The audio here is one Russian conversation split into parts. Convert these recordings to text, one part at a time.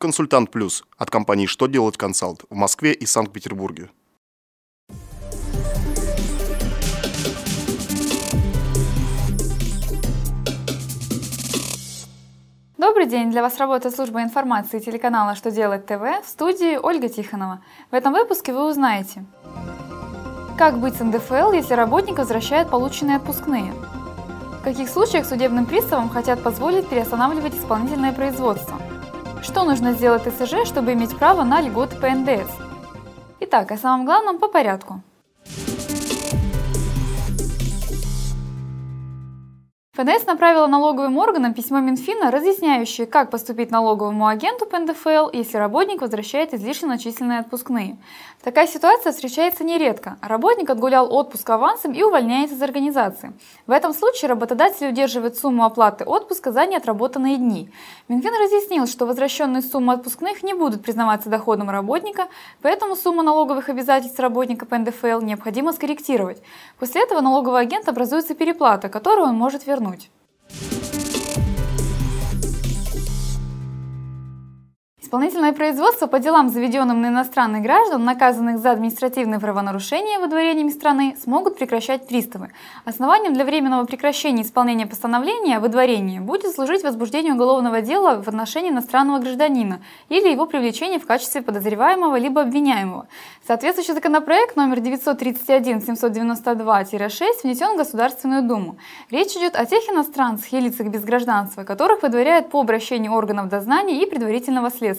«Консультант Плюс» от компании «Что делать консалт» в Москве и Санкт-Петербурге. Добрый день! Для вас работает служба информации телеканала «Что делать ТВ», в студии Ольга Тихонова. В этом выпуске вы узнаете: как быть с НДФЛ, если работник возвращает полученные отпускные? В каких случаях судебным приставам хотят позволить переостанавливать исполнительное производство? Что нужно сделать ТСЖ, чтобы иметь право на льготы по НДС? Итак, о самом главном по порядку. ФНС направила налоговым органам письмо Минфина, разъясняющее, как поступить налоговому агенту по НДФЛ, если работник возвращает излишне начисленные отпускные. Такая ситуация встречается нередко. Работник отгулял отпуск авансом и увольняется из организации. В этом случае работодатель удерживает сумму оплаты отпуска за неотработанные дни. Минфин разъяснил, что возвращенные суммы отпускных не будут признаваться доходом работника, поэтому сумму налоговых обязательств работника по НДФЛ необходимо скорректировать. После этого налоговый агент образуется переплата, которую он может вернуть. Исполнительное производство по делам, заведенным на иностранных граждан, наказанных за административные правонарушения выдворением из страны, смогут прекращать приставы. Основанием для временного прекращения исполнения постановления о выдворении будет служить возбуждение уголовного дела в отношении иностранного гражданина или его привлечение в качестве подозреваемого либо обвиняемого. Соответствующий законопроект номер 931-792-6 внесен в Государственную Думу. Речь идет о тех иностранцах и лицах без гражданства, которых выдворяют по обращению органов дознания и предварительного следствия.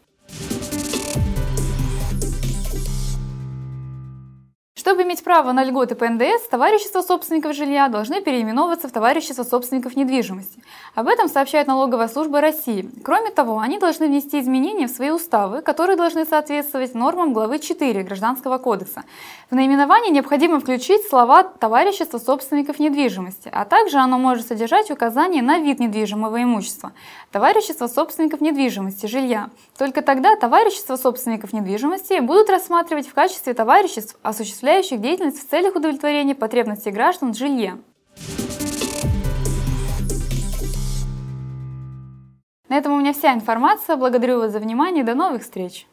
Чтобы иметь право на льготы по НДС, товарищества собственников жилья должны переименовываться в товарищества собственников недвижимости. Об этом сообщает налоговая служба России. Кроме того, они должны внести изменения в свои уставы, которые должны соответствовать нормам главы 4 Гражданского кодекса. В наименование необходимо включить слова «товарищество собственников недвижимости», а также оно может содержать указание на вид недвижимого имущества – товарищество собственников недвижимости, жилья. Только тогда товарищества собственников недвижимости будут рассматривать в качестве товариществ, осуществляющих деятельность в целях удовлетворения потребностей граждан в жилье. На этом у меня вся информация. Благодарю вас за внимание. До новых встреч!